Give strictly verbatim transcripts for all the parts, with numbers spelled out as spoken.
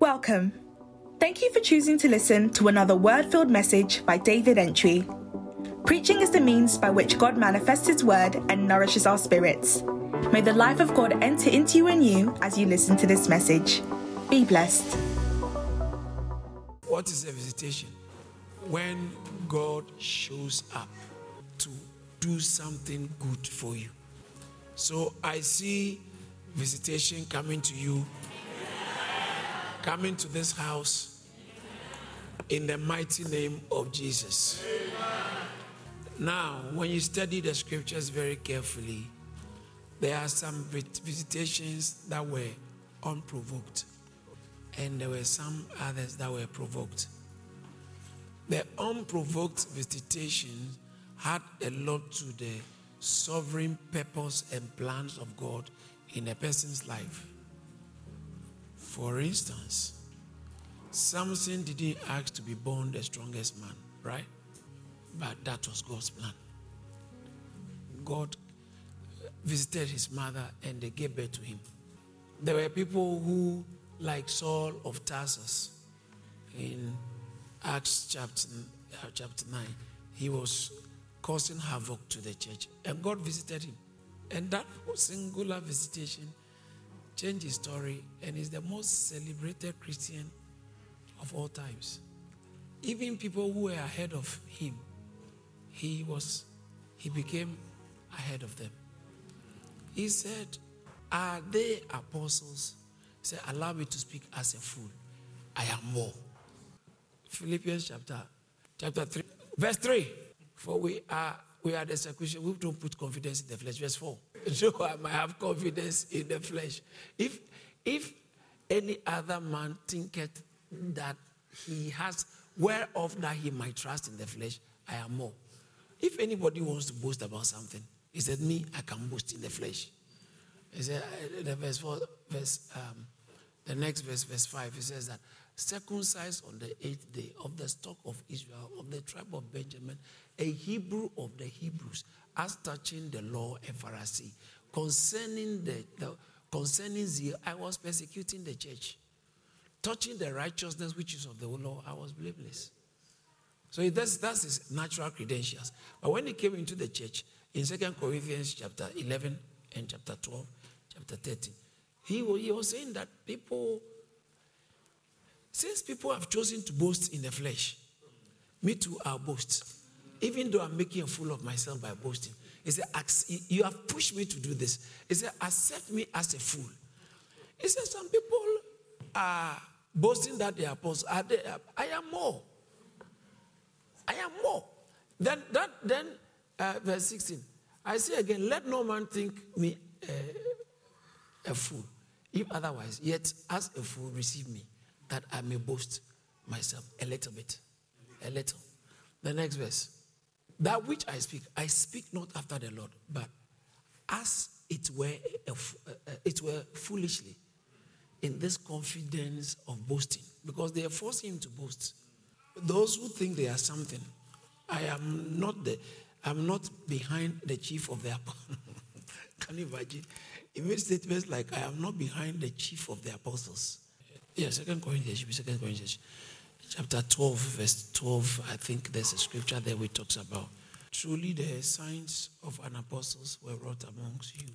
Welcome. Thank you for choosing to listen to another word-filled message by David Entry. Preaching is the means by which God manifests His word and nourishes our spirits. May the life of God enter into you and you as you listen to this message. Be blessed. What is a visitation? When God shows up to do something good for you. So I see visitation coming to you. Come into this house in the mighty name of Jesus. Amen. Now, when you study the scriptures very carefully, there are some visitations that were unprovoked, and there were some others that were provoked. The unprovoked visitation had a lot to the sovereign purpose and plans of God in a person's life. For instance, Samson didn't ask to be born the strongest man, right? But that was God's plan. God visited his mother and they gave birth to him. There were people who, like Saul of Tarsus, in Acts chapter, chapter nine, he was causing havoc to the church. And God visited him. And that singular visitation changed his story, and is the most celebrated Christian of all times. Even people who were ahead of him, he was, he became ahead of them. He said, "Are they apostles?" He said, "Allow me to speak as a fool. I am more." Philippians chapter chapter three, verse three. For we are we are the circumcision. We don't put confidence in the flesh. Verse four. So I might have confidence in the flesh. If if any other man thinketh that he has whereof that he might trust in the flesh, I am more. If anybody wants to boast about something, he said, "Me, I can boast in the flesh." He said, the verse four, verse um, the next verse, verse five, he says that circumcised on the eighth day of the stock of Israel, of the tribe of Benjamin, a Hebrew of the Hebrews, as touching the law and Pharisee, concerning the, the concerning zeal, I was persecuting the church. Touching the righteousness which is of the law, I was blameless. So that's that's his natural credentials. But when he came into the church in Second Corinthians chapter eleven and chapter twelve, chapter thirteen, he was, he was saying that people, since people have chosen to boast in the flesh, me too, I'll boast. Even though I'm making a fool of myself by boasting. He said, "You have pushed me to do this." He said, "Accept me as a fool." He said, "Some people are boasting that they are apostles. Are they, I am more. I am more." Then, that, then uh, verse sixteen. I say again, "Let no man think me uh, a fool. If otherwise, yet as a fool receive me, that I may boast myself a little bit." A little. The next verse. "That which I speak, I speak not after the Lord, but as it were, it were foolishly, in this confidence of boasting," because they are forcing him to boast. Those who think they are something, I am not the, I'm not behind the chief of the apostles. Can you imagine? It makes statements like, "I am not behind the chief of the apostles." Yeah, Second Corinthians, should be Second Corinthians. Chapter twelve, verse twelve, I think there's a scripture there which talks about, "Truly the signs of an apostle were wrought amongst you,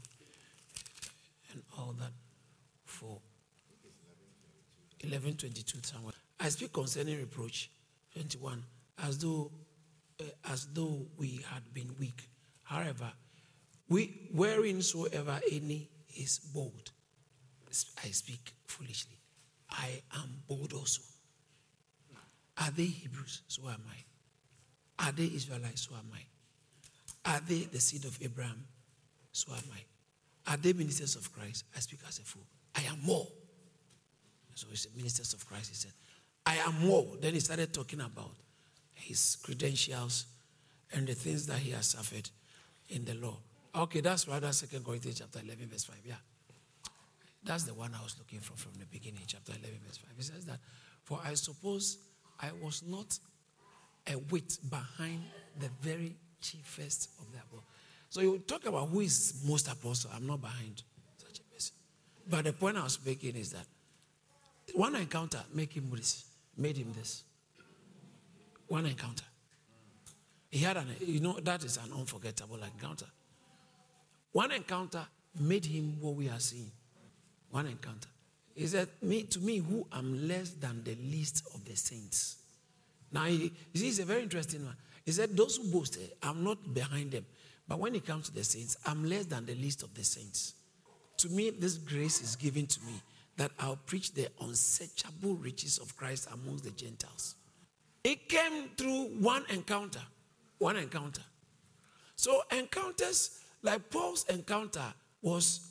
and all that," for eleven twenty-two somewhere. "I speak concerning reproach," twenty-one, "as though uh, as though we had been weak. However, we whereinsoever any is bold, I speak foolishly. I am bold also. Are they Hebrews? So am I. Are they Israelites? So am I. Are they the seed of Abraham? So am I. Are they ministers of Christ? I speak as a fool. I am more." So he said, "Ministers of Christ," he said, "I am more." Then he started talking about his credentials and the things that he has suffered in the law. Okay, that's rather Second Corinthians chapter eleven, verse five. Yeah. That's the one I was looking for from the beginning, chapter eleven, verse five. He says that, "For I suppose I was not a whit behind the very chiefest of the apostles." So you talk about who is most apostle. I'm not behind such a person. But the point I was making is that One encounter make him this, made him this. One encounter. He had an, you know, that is an unforgettable encounter. One encounter made him what we are seeing. One encounter. He said, me, to me, who am less than the least of the saints. Now, he, he says a very interesting one. He said, those who boast, I'm not behind them. But when it comes to the saints, I'm less than the least of the saints. To me, this grace is given to me that I'll preach the unsearchable riches of Christ amongst the Gentiles. It came through one encounter. One encounter. So encounters, like Paul's encounter was,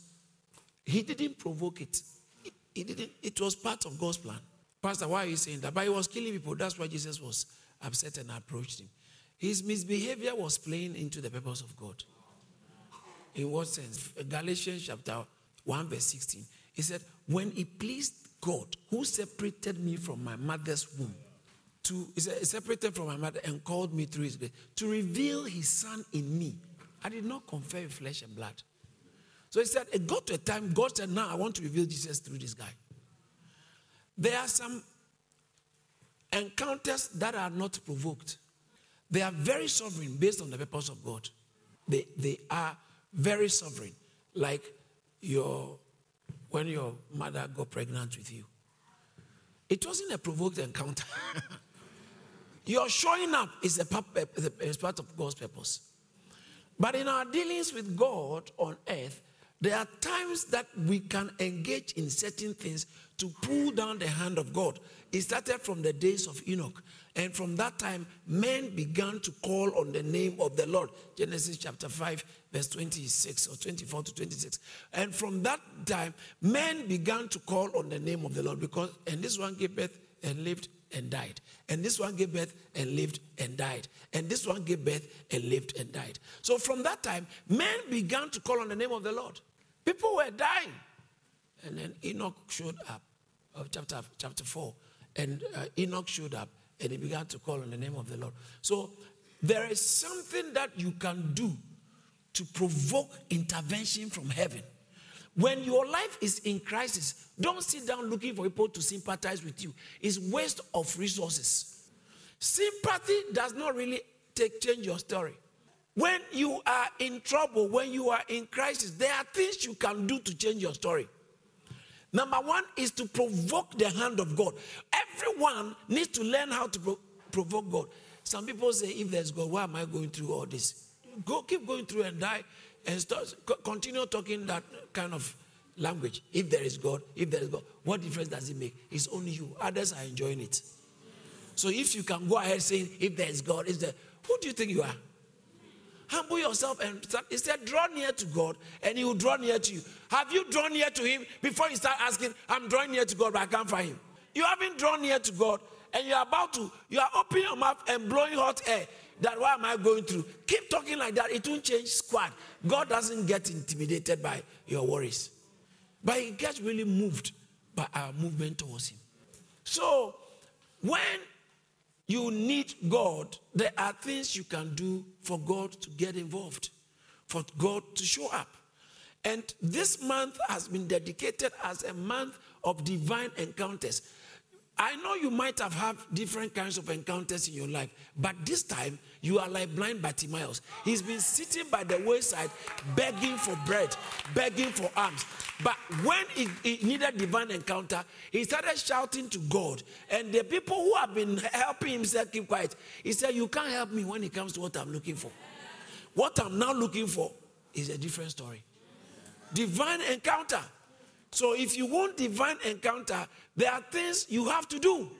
he didn't provoke it. It, it, didn't, it was part of God's plan. Pastor, why are you saying that? But he was killing people. That's why Jesus was upset and approached him. His misbehavior was playing into the purpose of God. In what sense? Galatians chapter one verse sixteen. He said, when it pleased God, who separated me from my mother's womb, to he said, separated from my mother and called me through his grace, to reveal his son in me. I did not confer with flesh and blood. So he said, it got to a time, God said, now I want to reveal Jesus through this guy. There are some encounters that are not provoked. They are very sovereign based on the purpose of God. They they are very sovereign. Like your when your mother got pregnant with you. It wasn't a provoked encounter. Your showing up is, a, is part of God's purpose. But in our dealings with God on earth, there are times that we can engage in certain things to pull down the hand of God. It started from the days of Enoch. And from that time, men began to call on the name of the Lord. Genesis chapter five, verse twenty-six or twenty-four to twenty-six. And from that time, men began to call on the name of the Lord. Because, and this one gave birth and lived and died. And this one gave birth and lived and died. And this one gave birth and lived and died. So from that time, men began to call on the name of the Lord. People were dying. And then Enoch showed up, of chapter, chapter four. And uh, Enoch showed up. And he began to call on the name of the Lord. So there is something that you can do to provoke intervention from heaven. When your life is in crisis, don't sit down looking for people to sympathize with you. It's waste of resources. Sympathy does not really take change your story. When you are in trouble, when you are in crisis, there are things you can do to change your story. Number one is to provoke the hand of God. Everyone needs to learn how to pro- provoke God. Some people say, if there's God, why am I going through all this? Go, keep going through and die and start, continue talking that kind of language. If there is God, if there is God, what difference does it make? It's only you. Others are enjoying it. So if you can go ahead saying, if there is God, is there, who do you think you are? Humble yourself and start, instead draw near to God and he will draw near to you. Have you drawn near to him before you start asking, I'm drawing near to God but I can't find him? You haven't drawn near to God and you're about to, you are opening your mouth and blowing hot air. That why am I going through? Keep talking like that. It won't change squad. God doesn't get intimidated by your worries. But he gets really moved by our movement towards him. So when you need God, there are things you can do for God to get involved, for God to show up. And this month has been dedicated as a month of divine encounters. I know you might have had different kinds of encounters in your life, but this time you are like blind Bartimaeus. He's been sitting by the wayside begging for bread, begging for alms. But when he, he needed divine encounter, he started shouting to God. And the people who have been helping him said, keep quiet. He said, you can't help me when it comes to what I'm looking for. What I'm now looking for is a different story. Divine encounter. So if you want divine encounter, there are things you have to do.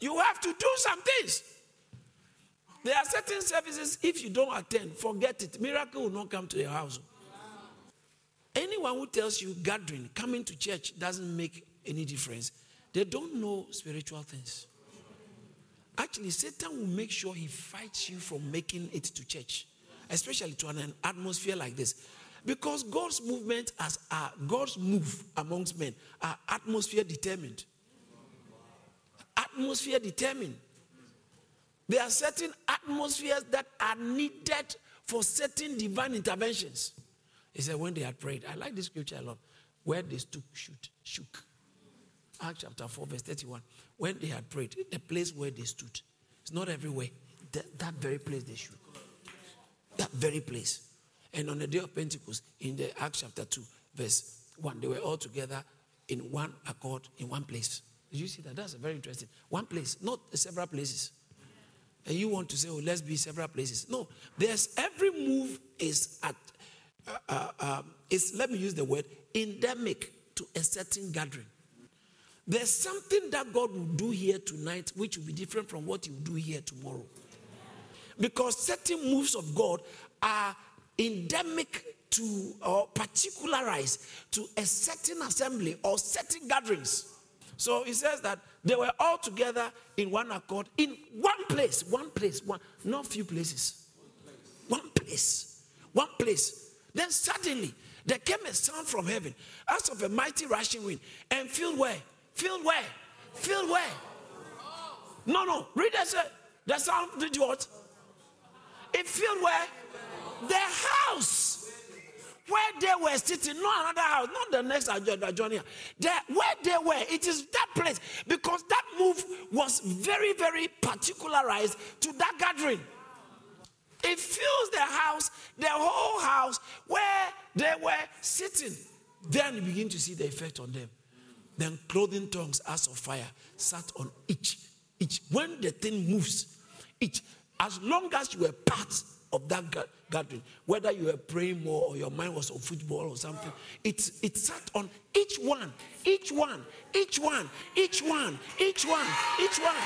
You have to do some things. There are certain services, if you don't attend, forget it. Miracle will not come to your house. Anyone who tells you gathering, coming to church doesn't make any difference, they don't know spiritual things. Actually, Satan will make sure he fights you from making it to church, especially to an atmosphere like this. Because God's movement as our, God's move amongst men are atmosphere determined. Atmosphere determined. There are certain atmospheres that are needed for certain divine interventions. He said when they had prayed, I like this scripture a lot, where they stood, shook, shook. Acts chapter four, verse thirty-one. When they had prayed, the place where they stood, it's not everywhere. That, that very place they should. That very place. And on the day of Pentecost, in the Acts chapter two, verse one, they were all together in one accord, in one place. Did you see that? That's very interesting. One place, not several places. And you want to say, oh, let's be several places. No, there's every move is at, uh, uh, uh, is, let me use the word, endemic to a certain gathering. There's something that God will do here tonight which will be different from what he will do here tomorrow. Because certain moves of God are endemic to or particularized to a certain assembly or certain gatherings. So it says that they were all together in one accord, in one place, one place, one, not few places. One place, one place. Then suddenly there came a sound from heaven as of a mighty rushing wind and filled where? Filled where? Filled where? No, no. Read that. The sound did what? It filled where? The house where they were sitting, not another house, not the next adjoining. Where they were, it is that place. Because that move was very, very particularized to that gathering. It fills the house, the whole house where they were sitting. Then you begin to see the effect on them. Then clothing tongues as of fire sat on each. Each. When the thing moves, each. As long as you were part of that gathering, whether you were praying more or your mind was on football or something, it, it sat on each one, each one, each one, each one, each one, each one.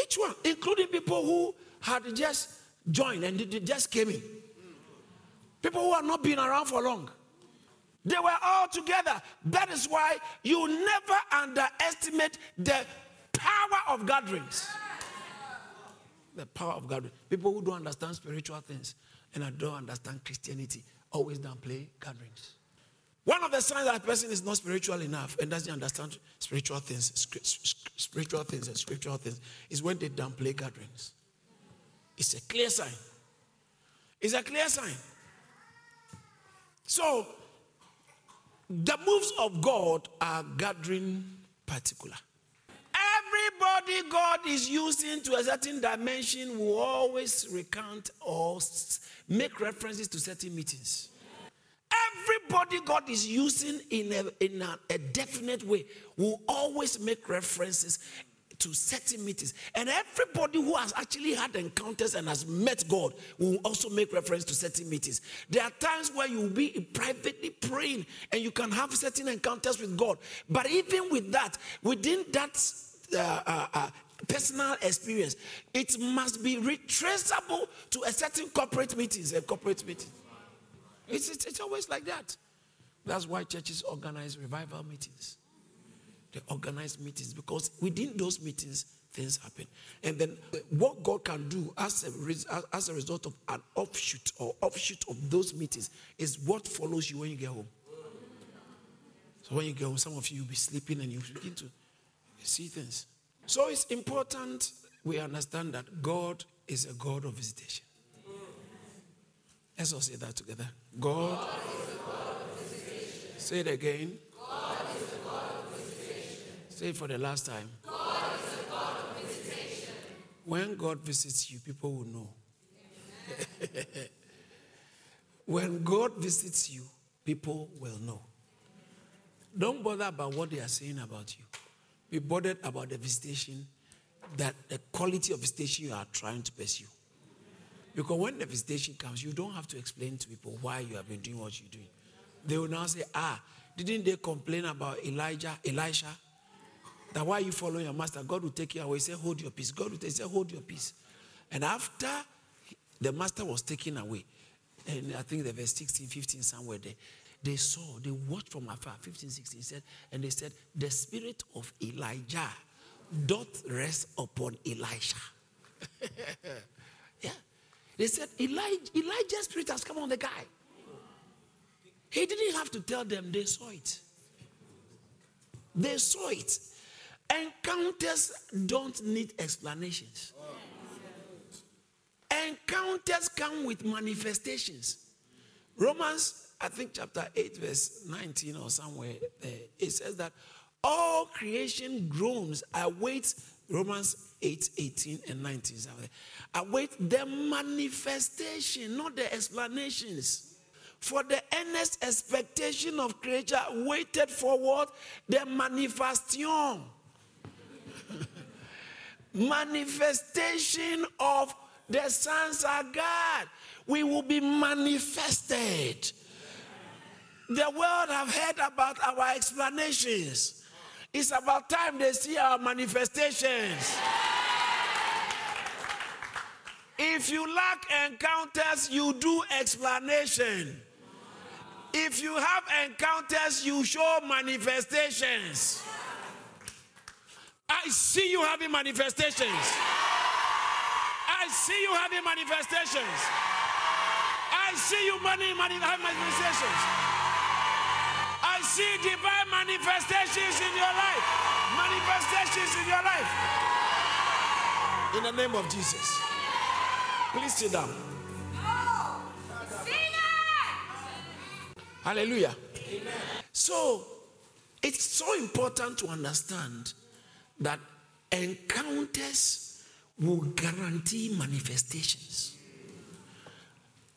Each one, including people who had just joined and they just came in. People who have not been around for long. They were all together. That is why you never underestimate the power of gatherings. The power of gathering. People who don't understand spiritual things and I don't understand Christianity always downplay gatherings. One of the signs that a person is not spiritual enough and doesn't understand spiritual things, spiritual things and scriptural things is when they downplay gatherings. It's a clear sign. It's a clear sign. So, the moves of God are gathering particular. Everybody God is using to a certain dimension will always recount or make references to certain meetings. Everybody God is using in a, in a, a definite way will always make references to certain meetings. And everybody who has actually had encounters and has met God will also make reference to certain meetings. There are times where you will be privately praying and you can have certain encounters with God. But even with that, within that Uh, uh, uh, personal experience, it must be retraceable to a certain corporate meetings, a corporate meeting. It's, it's, it's always like that. That's why churches organize revival meetings. They organize meetings because within those meetings, things happen. And then what God can do as a, as a result of an offshoot or offshoot of those meetings is what follows you when you get home. So when you get home, some of you will be sleeping and you begin to see things. So it's important we understand that God is a God of visitation. Let's all say that together. God, God is a God of visitation. Say it again. God is a God of visitation. Say it for the last time. God is a God of visitation. When God visits you, people will know. When God visits you, people will know. Don't bother about what they are saying about you. Be bothered about the visitation, that the quality of visitation you are trying to pursue. Because when the visitation comes, you don't have to explain to people why you have been doing what you're doing. They will now say, ah, didn't they complain about Elijah, Elisha? That why you follow your master? God will take you away. He said, hold your peace. God will take, say, hold your peace. And after the master was taken away, and I think the verse sixteen, fifteen, somewhere there, they saw, they watched from afar, fifteen, sixteen, said, and they said, the spirit of Elijah doth rest upon Elisha. Yeah. They said, Elijah, Elijah's spirit has come on the guy. He didn't have to tell them, they saw it. They saw it. Encounters don't need explanations. Encounters come with manifestations. Romans I think chapter eight, verse nineteen or somewhere there, it says that all creation groans await, Romans eight, eighteen and nineteen, something, await the manifestation, not the explanations. For the earnest expectation of creature waited for what? The manifestation. Manifestation of the sons of God. We will be manifested. The world have heard about our explanations. It's about time they see our manifestations. If you lack encounters, you do explanation. If you have encounters, you show manifestations. I see you having manifestations. I see you having manifestations. I see you many, many having manifestations. I see divine manifestations in your life. Manifestations in your life. In the name of Jesus. Please sit down. Oh, hallelujah. Amen. So, it's so important to understand that encounters will guarantee manifestations.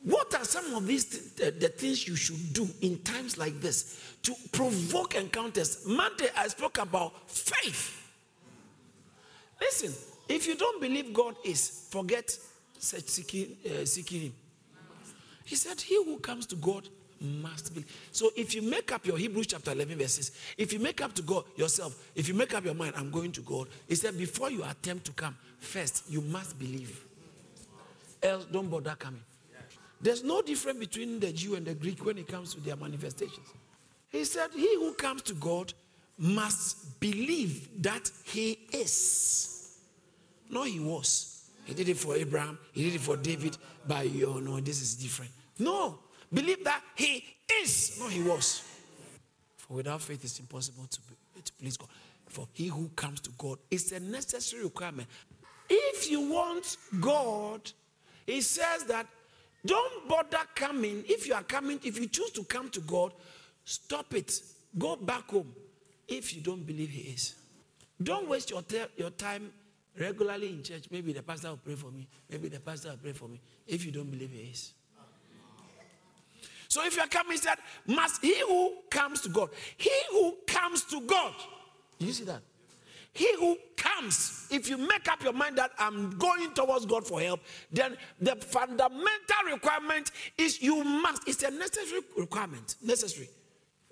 What are some of these th- the things you should do in times like this to provoke encounters? Monday, I spoke about faith. Listen, if you don't believe God is, forget Seeking, uh, seeking him. He said, he who comes to God must believe. So if you make up your Hebrews chapter eleven verses, if you make up to God yourself, if you make up your mind, I'm going to God. He said, before you attempt to come, first, you must believe. Else, don't bother coming. There's no difference between the Jew and the Greek when it comes to their manifestations. He said, he who comes to God must believe that he is. No, he was. He did it for Abraham. He did it for David. But oh no, this is different. No. Believe that he is. No, he was. For without faith, it's impossible to, be, to please God. For he who comes to God is a necessary requirement. If you want God, he says that don't bother coming. If you are coming, if you choose to come to God, stop it. Go back home if you don't believe he is. Don't waste your, te- your time regularly in church. Maybe the pastor will pray for me. Maybe the pastor will pray for me. If you don't believe he is. So if you are coming, he said, must he who comes to God. He who comes to God. Do you see that? He who comes. If you make up your mind that I'm going towards God for help, then the fundamental requirement is you must. It's a necessary requirement. Necessary.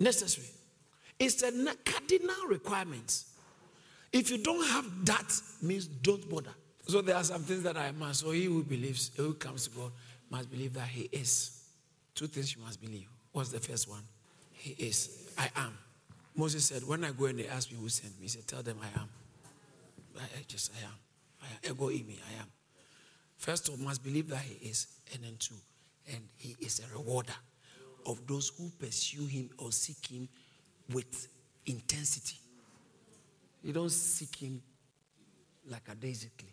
Necessary. It's a cardinal requirement. If you don't have that, means don't bother. So there are some things that I must. So he who believes, he who comes to God, must believe that he is. Two things you must believe. What's the first one? He is. I am. Moses said, when I go and they ask me who sent me, he said, tell them I am. I, I just, I am. I am. Ego in me, I am. First of all, must believe that he is. And then two, and he is a rewarder of those who pursue him or seek him with intensity. You don't seek him lackadaisically.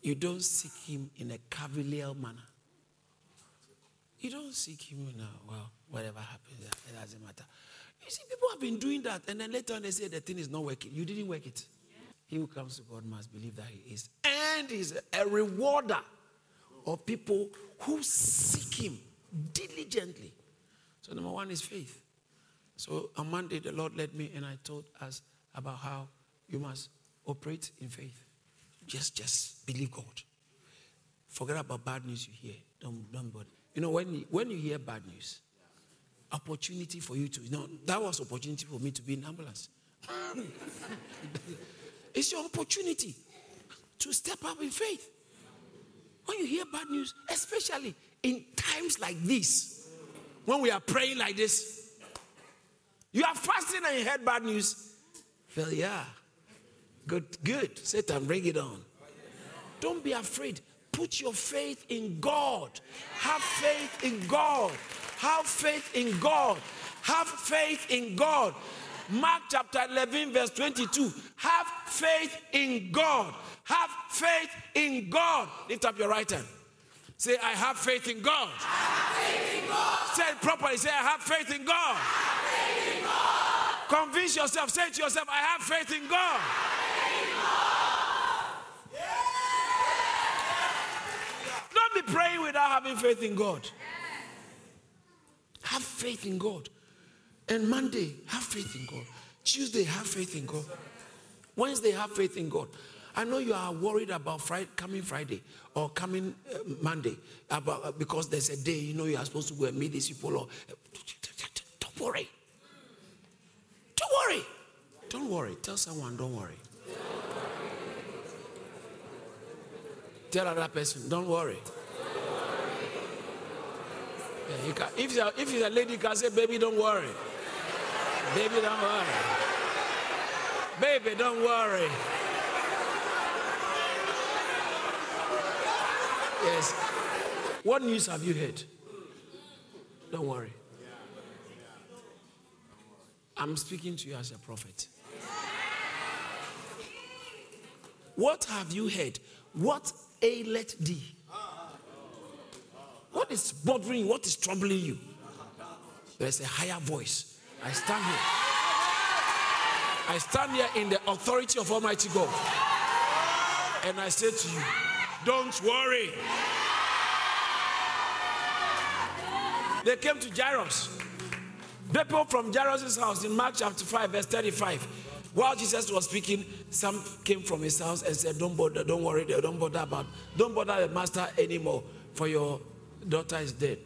You don't seek him in a cavalier manner. You don't seek him in a, well, whatever happens, it doesn't matter. You see, people have been doing that, and then later on they say the thing is not working. You didn't work it. He who comes to God must believe that he is. And he's a rewarder of people who seek him diligently. So number one is faith. So on Monday, the Lord led me and I told us about how you must operate in faith. Just, just believe God. Forget about bad news you hear. Don't, don't bother. You know, when you, when you hear bad news, opportunity for you to, you know, that was opportunity for me to be in ambulance. It's your opportunity to step up in faith. When you hear bad news, especially in times like this, when we are praying like this, you are fasting and you heard bad news. Well, yeah. Good, good. Satan, bring it on. Don't be afraid. Put your faith in God. Have faith in God. Have faith in God. Have faith in God. Mark chapter eleven, verse twenty-two. Have faith in God. Have faith in God. Lift up your right hand. Say, I have faith in God. I have faith in God. Say it properly. Say, I have faith in God. I have faith in God. Convince yourself. Say to yourself, I have faith in God. I have faith in God. Yeah. Don't be praying without having faith in God. Yeah. Have faith in God. And Monday, have faith in God. Tuesday, have faith in God. Wednesday, have faith in God. I know you are worried about Friday, coming Friday or coming uh, Monday about, uh, because there's a day, you know, you are supposed to go and meet these people. Or, uh, don't worry. Don't worry. Don't worry. Tell someone, don't worry. Tell another person, don't worry. Yeah, you can, if, you're, if you're a lady, you can say, baby, don't worry. Baby, don't worry. Baby, don't worry. Yes. What news have you heard? Don't worry. I'm speaking to you as a prophet. What have you heard? What aileth thee? What is bothering you? What is troubling you? There's a higher voice. I stand here. I stand here in the authority of Almighty God. And I say to you, don't worry. They came to Jairus. People from Jairus' house in Mark chapter five, verse thirty-five. While Jesus was speaking, some came from his house and said, don't bother, don't worry, don't bother about, don't bother the master anymore, for your daughter is dead.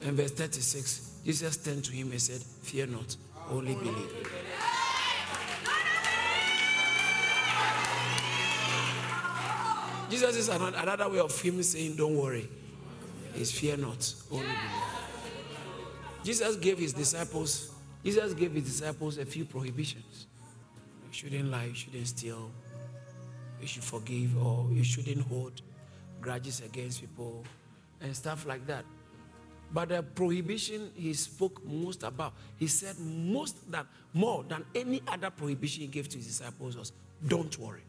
And verse thirty-six, Jesus turned to him and said, fear not, only believe. Jesus is another way of him saying, don't worry. It's fear not, only believe. Jesus gave his disciples, Jesus gave his disciples a few prohibitions. You shouldn't lie, you shouldn't steal, you should forgive, or you shouldn't hold grudges against people, and stuff like that. But the prohibition he spoke most about, he said most that more than any other prohibition he gave to his disciples was, don't worry.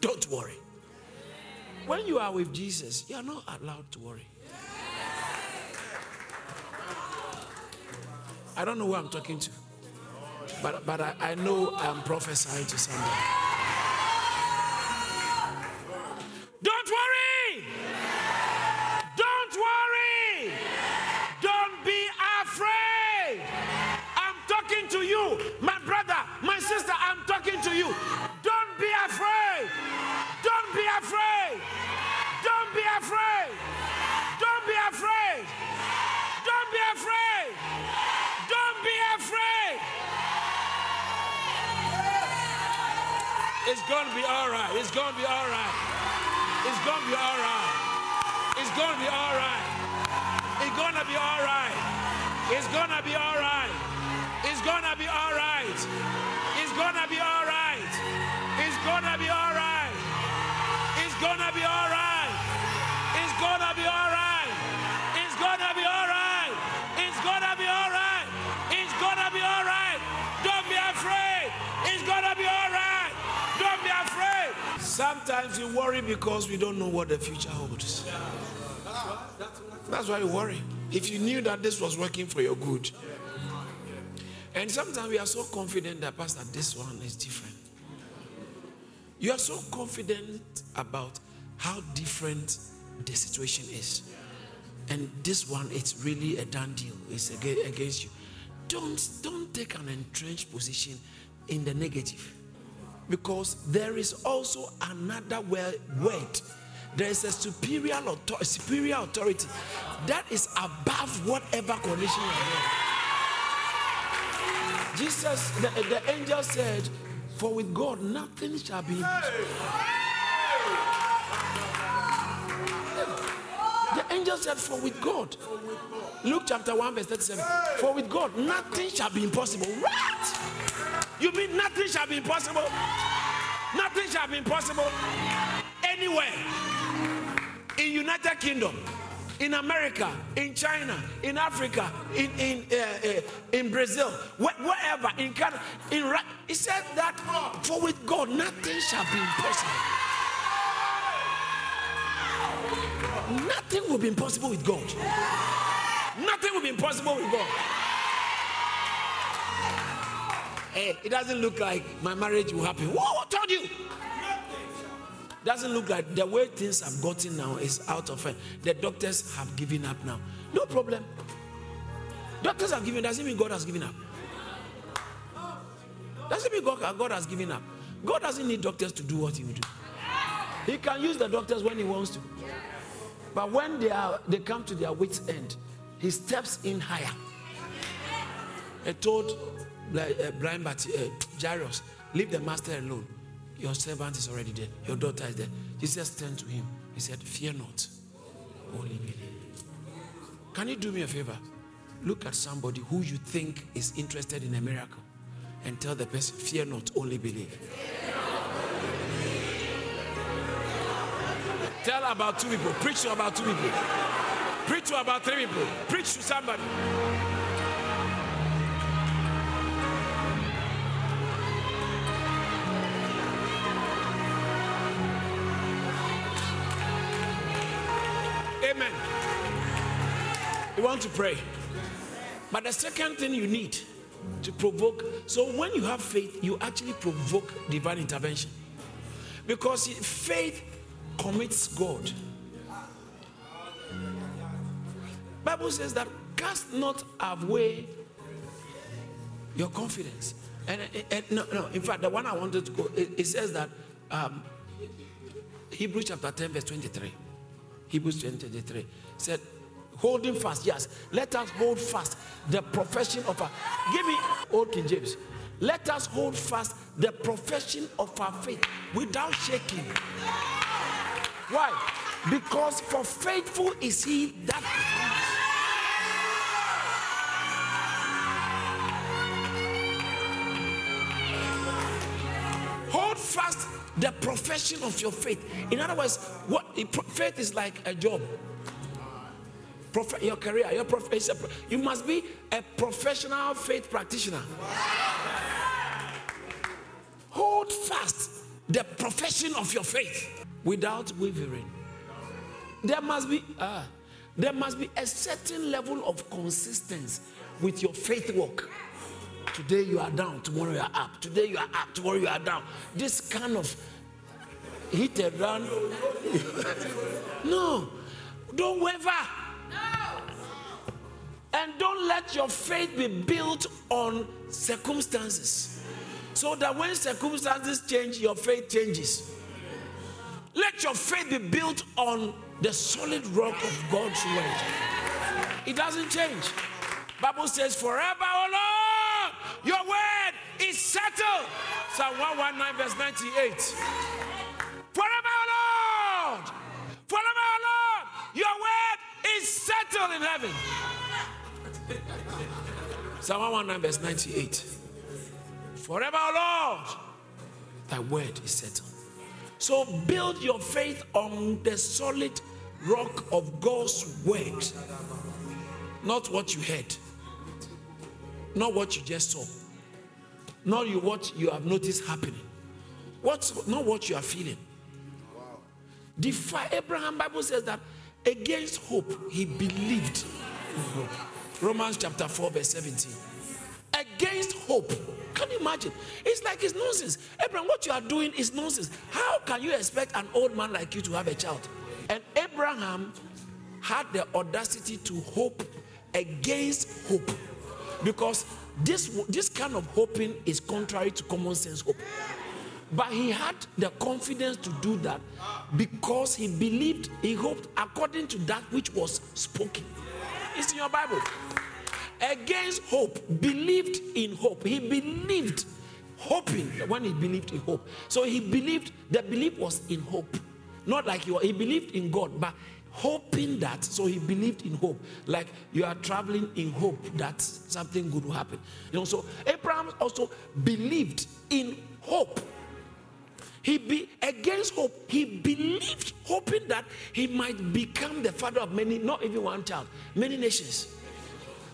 Don't worry. When you are with Jesus, you are not allowed to worry. I don't know who I'm talking to, but, but I, I know I'm prophesying to somebody. Don't worry. Don't worry. Don't be afraid. I'm talking to you, my brother, my sister, I'm talking to you. Don't be afraid. Don't be afraid. Don't be afraid. Don't be afraid. Don't be afraid. Don't be afraid. It's going to be all right. It's going to be all right. It's going to be all right. It's going to be all right. It's going to be all right. It's going to be all right. It's going to be all right. It's going to be all right. It's gonna be all right. It's gonna be all right. It's gonna be all right. It's gonna be all right. It's gonna be all right. It's gonna be all right. Don't be afraid. It's gonna be all right. Don't be afraid. Sometimes we worry because we don't know what the future holds. That's why you worry. If you knew that this was working for your good. And sometimes we are so confident that, Pastor, this one is different. You are so confident about how different the situation is. And this one, it's really a done deal. It's against you. Don't, don't take an entrenched position in the negative. Because there is also another word. There is a superior authority, superior authority that is above whatever condition you are in. Jesus, the, the angel said, for with God, nothing shall be impossible. The angel said, for with God. Luke chapter one, verse thirty-seven. For with God, nothing shall be impossible. What? You mean nothing shall be impossible? Nothing shall be impossible. Anywhere. In United Kingdom. In America, in China, in Africa, in in uh, in Brazil, wherever, in Canada, in Russia, he said that for with God nothing shall be impossible. Nothing will be impossible with God. Nothing will be impossible with God. Hey, it doesn't look like my marriage will happen. Who told you? Doesn't look like the way things have gotten now is out of hand. The doctors have given up now. No problem. Doctors have given up. Doesn't mean God has given up. Doesn't mean God, God has given up. God doesn't need doctors to do what He will do. He can use the doctors when He wants to. But when they are they come to their wits' end, He steps in higher. He told blind Bartimaeus, Jairus, leave the master alone. Your servant is already dead. Your daughter is dead. Jesus turned to him. He said, fear not. Only believe. Can you do me a favor? Look at somebody who you think is interested in a miracle and tell the person, fear not, only believe. Tell about two people. Preach to about two people. Preach to about three people. Preach to somebody. Amen. You want to pray. But the second thing you need to provoke, so when you have faith, you actually provoke divine intervention. Because faith commits God. Bible says that cast not away your confidence. And, and no, no, in fact, the one I wanted to go, it, it says that um, Hebrews chapter ten, verse twenty-three. Hebrews ten twenty-three said, holding fast, yes, let us hold fast the profession of our, give me old King James, let us hold fast the profession of our faith without shaking. Why? Because for faithful is he that hold fast the profession of your faith. In other words, what faith is like a job. Prof, your career, your profession. You must be a professional faith practitioner. Hold fast the profession of your faith without wavering. There must be uh, there must be a certain level of consistency with your faith walk. Today you are down, tomorrow you are up. Today you are up, tomorrow you are down. This kind of hit and run. No, don't waver. No. And don't let your faith be built on circumstances. So that when circumstances change, your faith changes. Let your faith be built on the solid rock of God's word. It doesn't change. Bible says, forever, O Lord, your word is settled. Psalm one nineteen, verse ninety-eight. Forever, O Lord, forever, O Lord, your word is settled in heaven. Psalm one nineteen, verse ninety-eight. Forever, O Lord, thy word is settled. So build your faith on the solid rock of God's word. Not what you heard. Not what you just saw. Not you, what you have noticed happening. What's, not what you are feeling. Wow. Defy Abraham, Bible says that against hope, he believed. Romans chapter four, verse seventeen. Against hope. Can you imagine? It's like it's nonsense. Abraham, what you are doing is nonsense. How can you expect an old man like you to have a child? And Abraham had the audacity to hope against hope. Because this, this kind of hoping is contrary to common sense hope. But he had the confidence to do that because he believed, he hoped according to that which was spoken. It's in your Bible. Against hope, believed in hope. He believed, hoping, when he believed in hope. So he believed, the belief was in hope. Not like you are, he believed in God, but hoping that, so he believed in hope. Like you are traveling in hope that something good will happen. You know, so Abraham also believed in hope. He be, against hope, he believed, hoping that he might become the father of many, not even one child, many nations.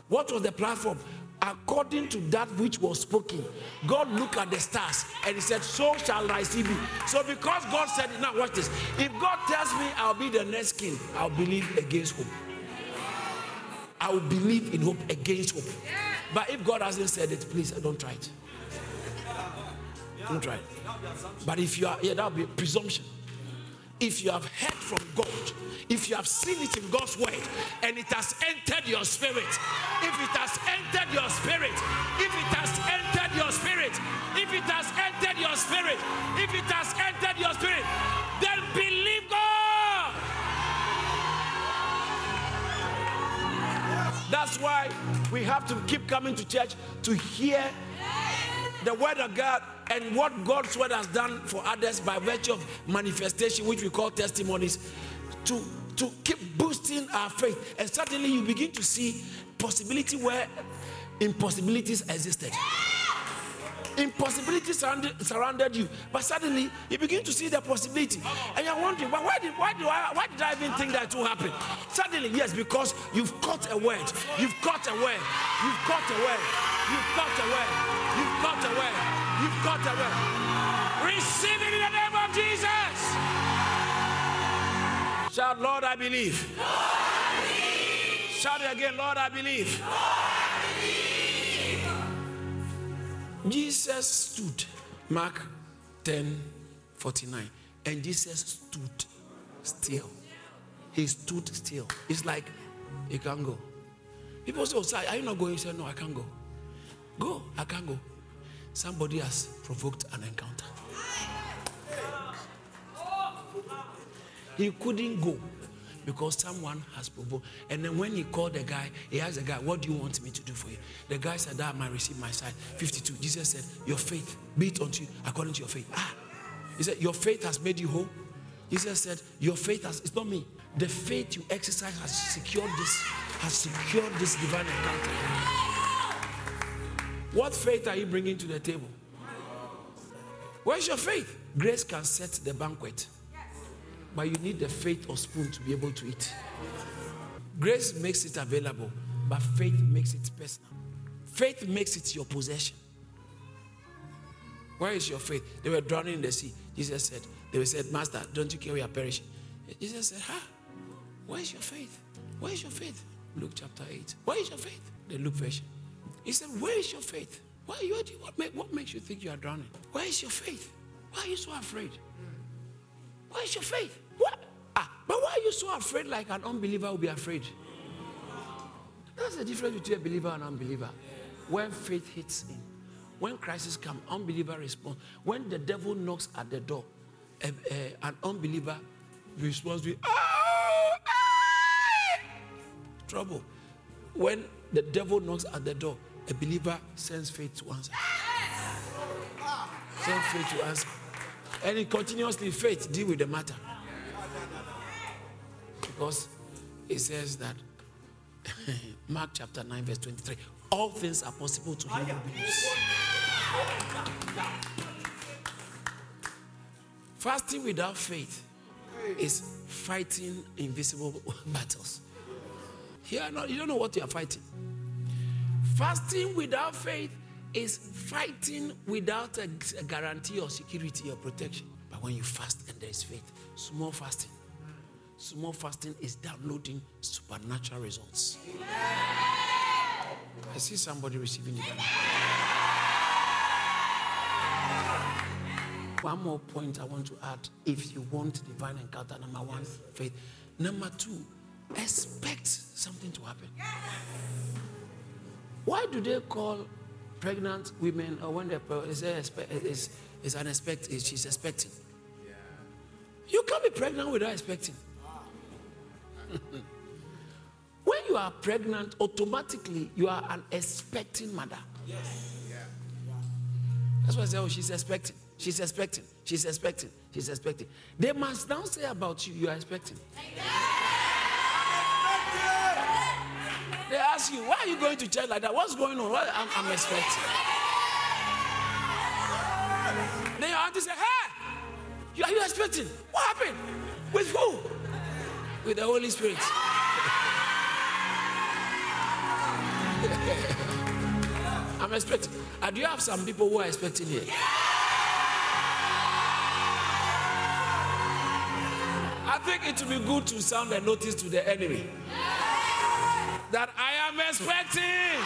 What was the platform? according to that which was spoken. God looked at the stars and he said, so shall thy seed be. So because God said it, now watch this. If God tells me I'll be the next king, I'll believe against hope. I will believe in hope against hope. But if God hasn't said it, please, don't try it. Don't try it. But if you are, yeah, that will be presumption. If you have heard from God, if you have seen it in God's word, and it has entered your spirit, if it has entered your spirit, if it has entered your spirit, if it has entered your spirit, if it has entered your spirit, then believe God. That's why we have to keep coming to church to hear the word of God and what God's word has done for others by virtue of manifestation, which we call testimonies, to, to keep boosting our faith. And suddenly you begin to see possibility where impossibilities existed. Impossibilities surrounded, surrounded you, but suddenly you begin to see the possibility, and you're wondering, but why did why do I why did I even think that it will happen? Suddenly, yes, because you've caught a word, you've caught a word, you've caught a word, you've caught a word, you've caught a word, you've caught a word. Receive it in the name of Jesus. Shout, Lord, I believe. Lord, I believe. Shout it again, Lord, I believe. Lord, I believe. Jesus stood, Mark ten forty-nine, and Jesus stood still. He stood still. It's like, you can't go. People say, oh, sir, are you not going? He said, no, I can't go. Go, I can't go. Somebody has provoked an encounter. He couldn't go because someone has provoked. And then when he called the guy, he asked the guy, what do you want me to do for you? The guy said, that I might receive my sight. fifty-two. Jesus said, your faith be it unto you according to your faith. Ah, he said, your faith has made you whole. Jesus said, your faith has, it's not me. The faith you exercise has secured this, has secured this divine encounter. What faith are you bringing to the table? Where's your faith? Grace can set the banquet. But you need the faith or spoon to be able to eat. Grace makes it available, but faith makes it personal. Faith makes it your possession. Where is your faith? They were drowning in the sea. Jesus said, they said, Master, don't you care we are perishing? Jesus said, huh? Where is your faith? Where is your faith? Luke chapter eight. Where is your faith? The Luke version. He said, where is your faith? Why are you, what, make, what makes you think you are drowning? Where is your faith? Why are you so afraid? Where is your faith? What? Ah, but why are you so afraid like an unbeliever will be afraid? That's the difference between a believer and an unbeliever. When faith hits in, when crisis comes, unbeliever responds. When the devil knocks at the door, a, a, an unbeliever responds with, oh, ah! Trouble. When the devil knocks at the door, a believer sends faith to answer. Sends faith to answer. And it continuously faith deal with the matter. Because it says that Mark chapter nine, verse twenty-three, all things are possible to him who believes. Fasting without faith is fighting invisible battles. Here, you don't know what you are fighting. Fasting without faith is fighting without a guarantee or security or protection. But when you fast and there is faith, small fasting. Small fasting is downloading supernatural results. Yeah. I see somebody receiving it. Yeah. One more point I want to add. If you want divine encounter, number one, yes, faith. Number two, expect something to happen. Yes. Why do they call pregnant women, or when they're is is unexpected, she's expecting. Yeah. You can't be pregnant without expecting. Wow. When you are pregnant, automatically you are an expecting mother. Yes. Yeah. Yeah. That's why I say, oh, she's expecting. She's expecting. She's expecting. She's expecting. They must now say about you, you are expecting. They ask you, why are you going to church like that? What's going on? What, I'm, I'm expecting. Then your auntie said, hey, are you expecting? What happened? With who? With the Holy Spirit. I'm expecting. Uh, do you have some people who are expecting here? I think it would be good to sound a notice to the enemy that I am expecting.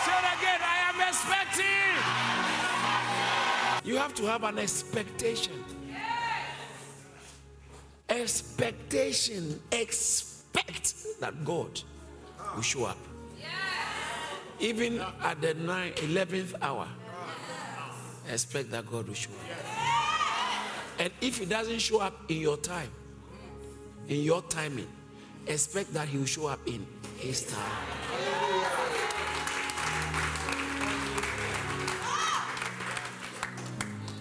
Say it again, I am expecting. You have to have an expectation. Expectation. Expect that God will show up. Even at the nine, eleventh hour, expect that God will show up. And if he doesn't show up in your time, in your timing, expect that he will show up in his time.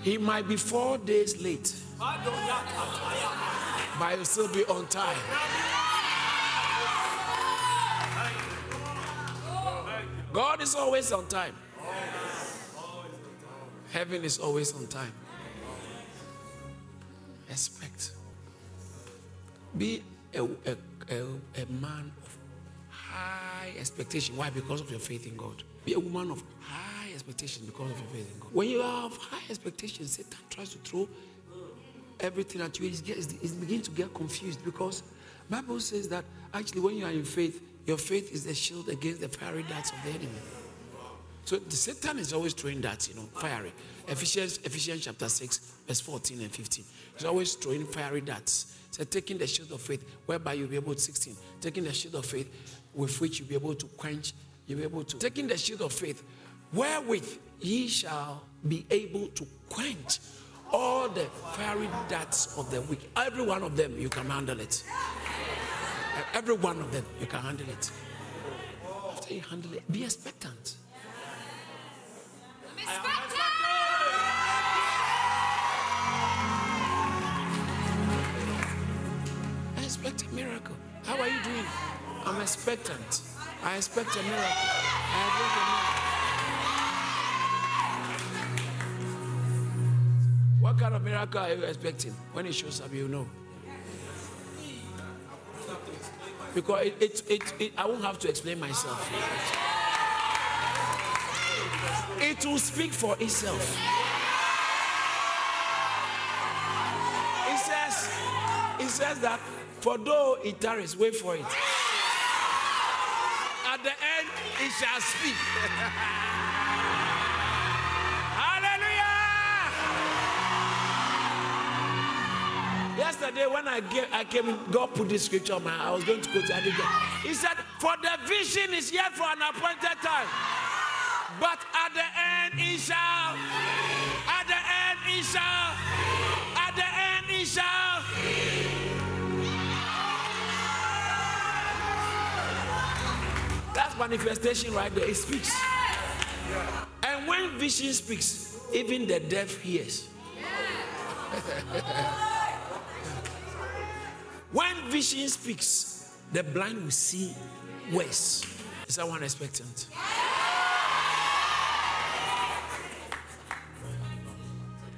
He might be four days late, but he'll still be on time. God is always on time. Heaven is always on time. Expect. Be a, a, a, a man of high expectation. Why? Because of your faith in God. Be a woman of high expectation because of your faith in God. When you have high expectations, Satan tries to throw everything at you. It's, it's beginning to get confused because the Bible says that actually when you are in faith, your faith is the shield against the fiery darts of the enemy. So the Satan is always throwing darts, you know, fiery. Ephesians, Ephesians chapter six, verse fourteen and fifteen. He's always throwing fiery darts. So taking the shield of faith, whereby you'll be able to sixteen. Taking the shield of faith, with which you'll be able to quench, you'll be able to. Taking the shield of faith, wherewith ye shall be able to quench all the fiery darts of the wicked. Every one of them, you can handle it. Every one of them, you can handle it. After you handle it, be expectant. I expect a miracle. How are you doing? I'm expectant. I expect a miracle. I expect a miracle. What kind of miracle are you expecting? When it shows up, you know. Because it, it, it, it, I won't have to explain myself. It will speak for itself. It says, it says that for though it tarries, wait for it. At the end, it shall speak. Hallelujah! Yesterday, when I came, I came, God put this scripture on my heart. I was going to quote it. He said, "For the vision is yet for an appointed time. But at the end, it shall. At the end, it shall. At the end, it shall." That's manifestation right there. It speaks. Yes. And when vision speaks, even the deaf hears. Yes. When vision speaks, the blind will see worse. Is someone expectant?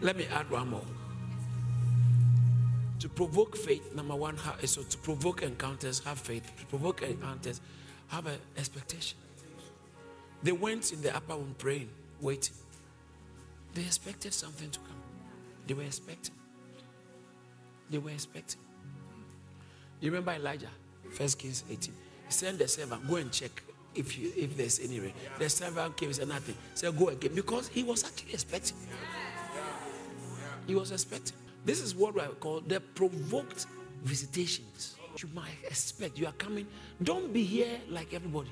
Let me add one more. To provoke faith, number one, so to provoke encounters, have faith. To provoke encounters, have an expectation. They went in the upper room praying, waiting. They expected something to come. They were expecting. They were expecting. You remember Elijah, First Kings eighteen. He sent the servant, go and check if you, if there's any rain. The servant came and said nothing. He said, go again. Because he was actually expecting. He was expecting. This is what I call the provoked visitations. You might expect you are coming. Don't be here like everybody.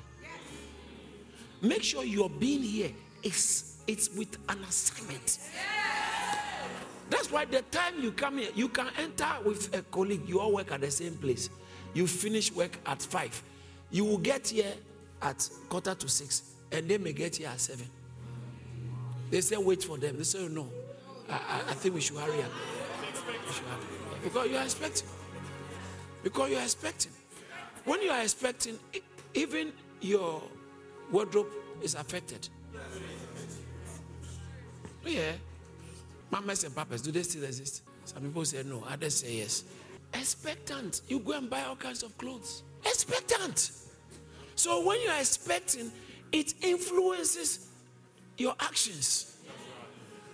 Make sure your being here is it's with an assignment. That's why the time you come here, you can enter with a colleague. You all work at the same place. You finish work at five. You will get here at quarter to six, and they may get here at seven. They say wait for them. They say no. I, I think we should hurry up. We should hurry up. Because you are expecting. Because you are expecting. When you are expecting, even your wardrobe is affected. Yeah. Mamas and papas, do they still exist? Some people say no, others say yes. Expectant. You go and buy all kinds of clothes. Expectant. So when you are expecting, It influences your actions.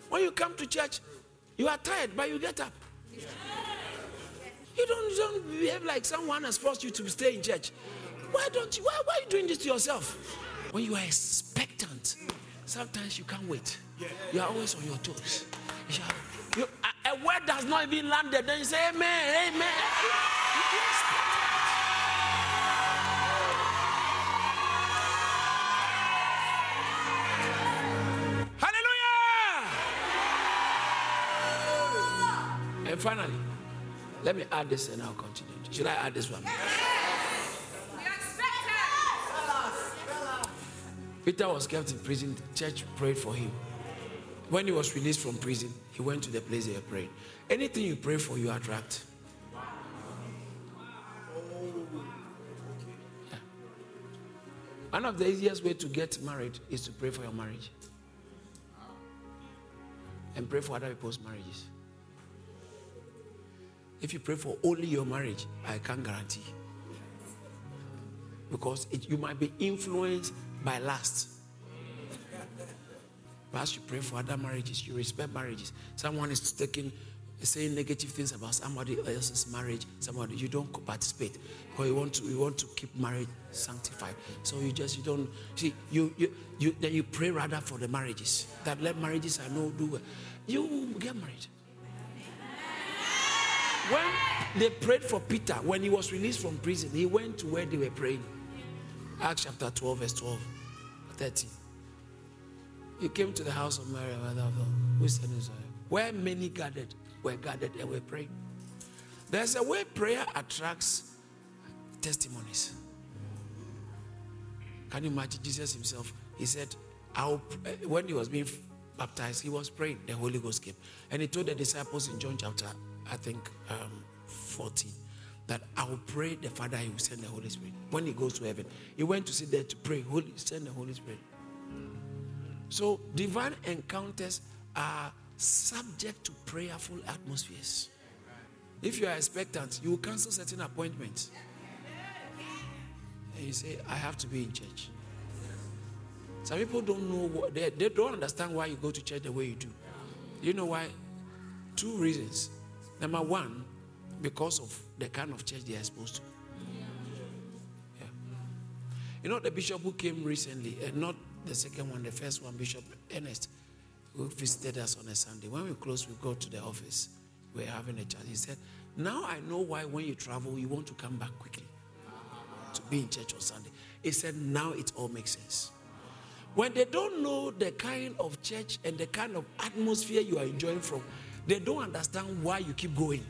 When you come to church, you are tired, but you get up. You don't, don't behave like someone has forced you to stay in church. Why don't you? Why, why are you doing this to yourself? When you are expectant, sometimes you can't wait. You are always on your toes. You are, you, a, a word has not even landed, then you say, amen, amen. Hallelujah! And finally, let me add this and I'll continue. Should I add this one? Peter was kept in prison. The church prayed for him. When he was released from prison, he went to the place they prayed. Anything you pray for, you attract. Wow. Wow. Yeah. One of the easiest way to get married is to pray for your marriage. And pray for other people's marriages. If you pray for only your marriage, I can't guarantee. Because it, you might be influenced by lust. Perhaps you pray for other marriages, you respect marriages. Someone is taking, saying negative things about somebody else's marriage. Somebody you don't participate, because you want to, you want to keep marriage sanctified. So you just you don't see you you, you then you pray rather for the marriages, that let marriages I know do well. You get married. When they prayed for Peter, when he was released from prison, he went to where they were praying. Acts chapter twelve, verse twelve, thirteen. He came to the house of Mary, where many gathered, were gathered and were praying. There's a way prayer attracts testimonies. Can you imagine Jesus himself? He said, I'll, when he was being baptized, he was praying. The Holy Ghost came. And he told the disciples in John chapter, I think, um, fourteen. That I will pray the Father, he will send the Holy Spirit. When he goes to heaven, he went to sit there to pray, Holy, send the Holy Spirit. So divine encounters are subject to prayerful atmospheres. If you are expectant, you will cancel certain appointments. And you say, I have to be in church. Some people don't know, what, they, they don't understand why you go to church the way you do. You know why? Two reasons. Number one, because of the kind of church they are supposed to. Yeah. You know, the bishop who came recently, uh, not the second one, the first one, Bishop Ernest, who visited us on a Sunday. When we closed, we go to the office. We were having a chat. He said, now I know why when you travel, you want to come back quickly to be in church on Sunday. He said, now it all makes sense. When they don't know the kind of church and the kind of atmosphere you are enjoying from, they don't understand why you keep going.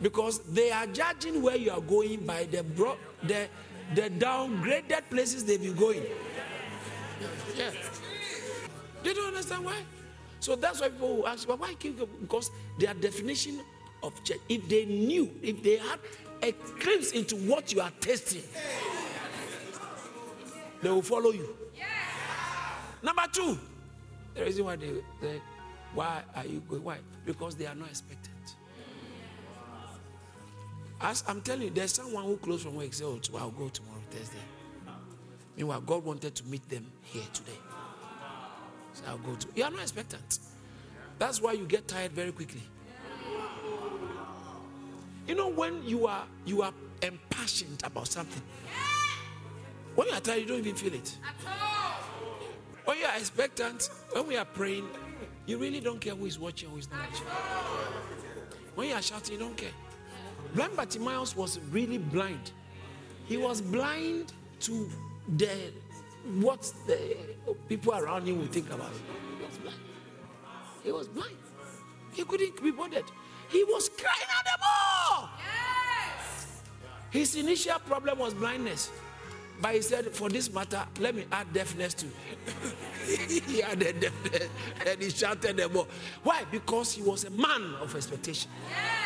Because they are judging where you are going by the bro- the, the downgraded places they've been going. Yeah. They don't understand why. So that's why people ask, well, why keep going? Because their definition of church, if they knew, if they had a glimpse into what you are tasting, they will follow you. Yeah. Number two, the reason why they, they why are you going? Why? Because they are not expected. As I'm telling you, there's someone who closed from work. Say, oh, I'll go tomorrow, Thursday. Meanwhile, God wanted to meet them here today. So I'll go to. You are not expectant. That's why you get tired very quickly. You know, when you are you are impassioned about something, when you are tired, you don't even feel it. When you are expectant, when we are praying, you really don't care who is watching, who is not watching. When you are shouting, you don't care. Blind Bartimaeus was really blind. He was blind to the what the people around him would think about him. He was blind. He was blind. He couldn't be bothered. He was crying out the more. Yes. His initial problem was blindness. But he said, for this matter, let me add deafness too. He added deafness and he shouted the more. Why? Because he was a man of expectation. Yes.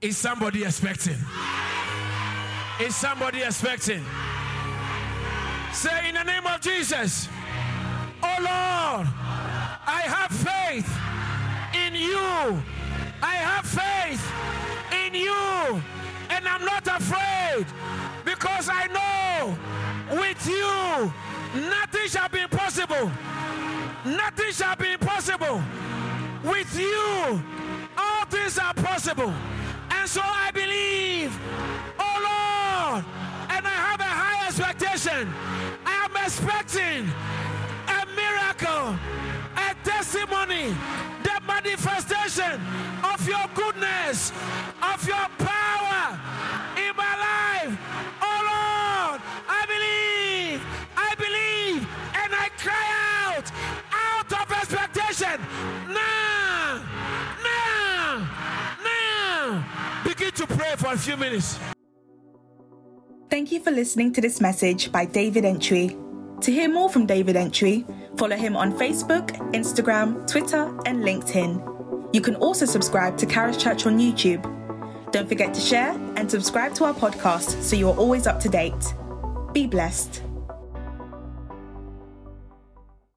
Is somebody expecting? Is somebody expecting? Say, in the name of Jesus, oh Lord, I have faith in you. I have faith in you, and I'm not afraid, because I know with you nothing shall be impossible. Nothing shall be impossible. With you, all things are possible. And so I believe, oh Lord, and I have a high expectation. I am expecting a miracle, a testimony, the manifestation of your goodness, of your power in my life. Oh Lord, I believe, I believe, and I cry out, out of expectation, now, now, now. Begin to pray for a few minutes. Thank you for listening to this message by David Entry. To hear more from David Entry, follow him on Facebook, Instagram, Twitter, and LinkedIn. You can also subscribe to Karis Church on YouTube. Don't forget to share and subscribe to our podcast so you are always up to date. Be blessed.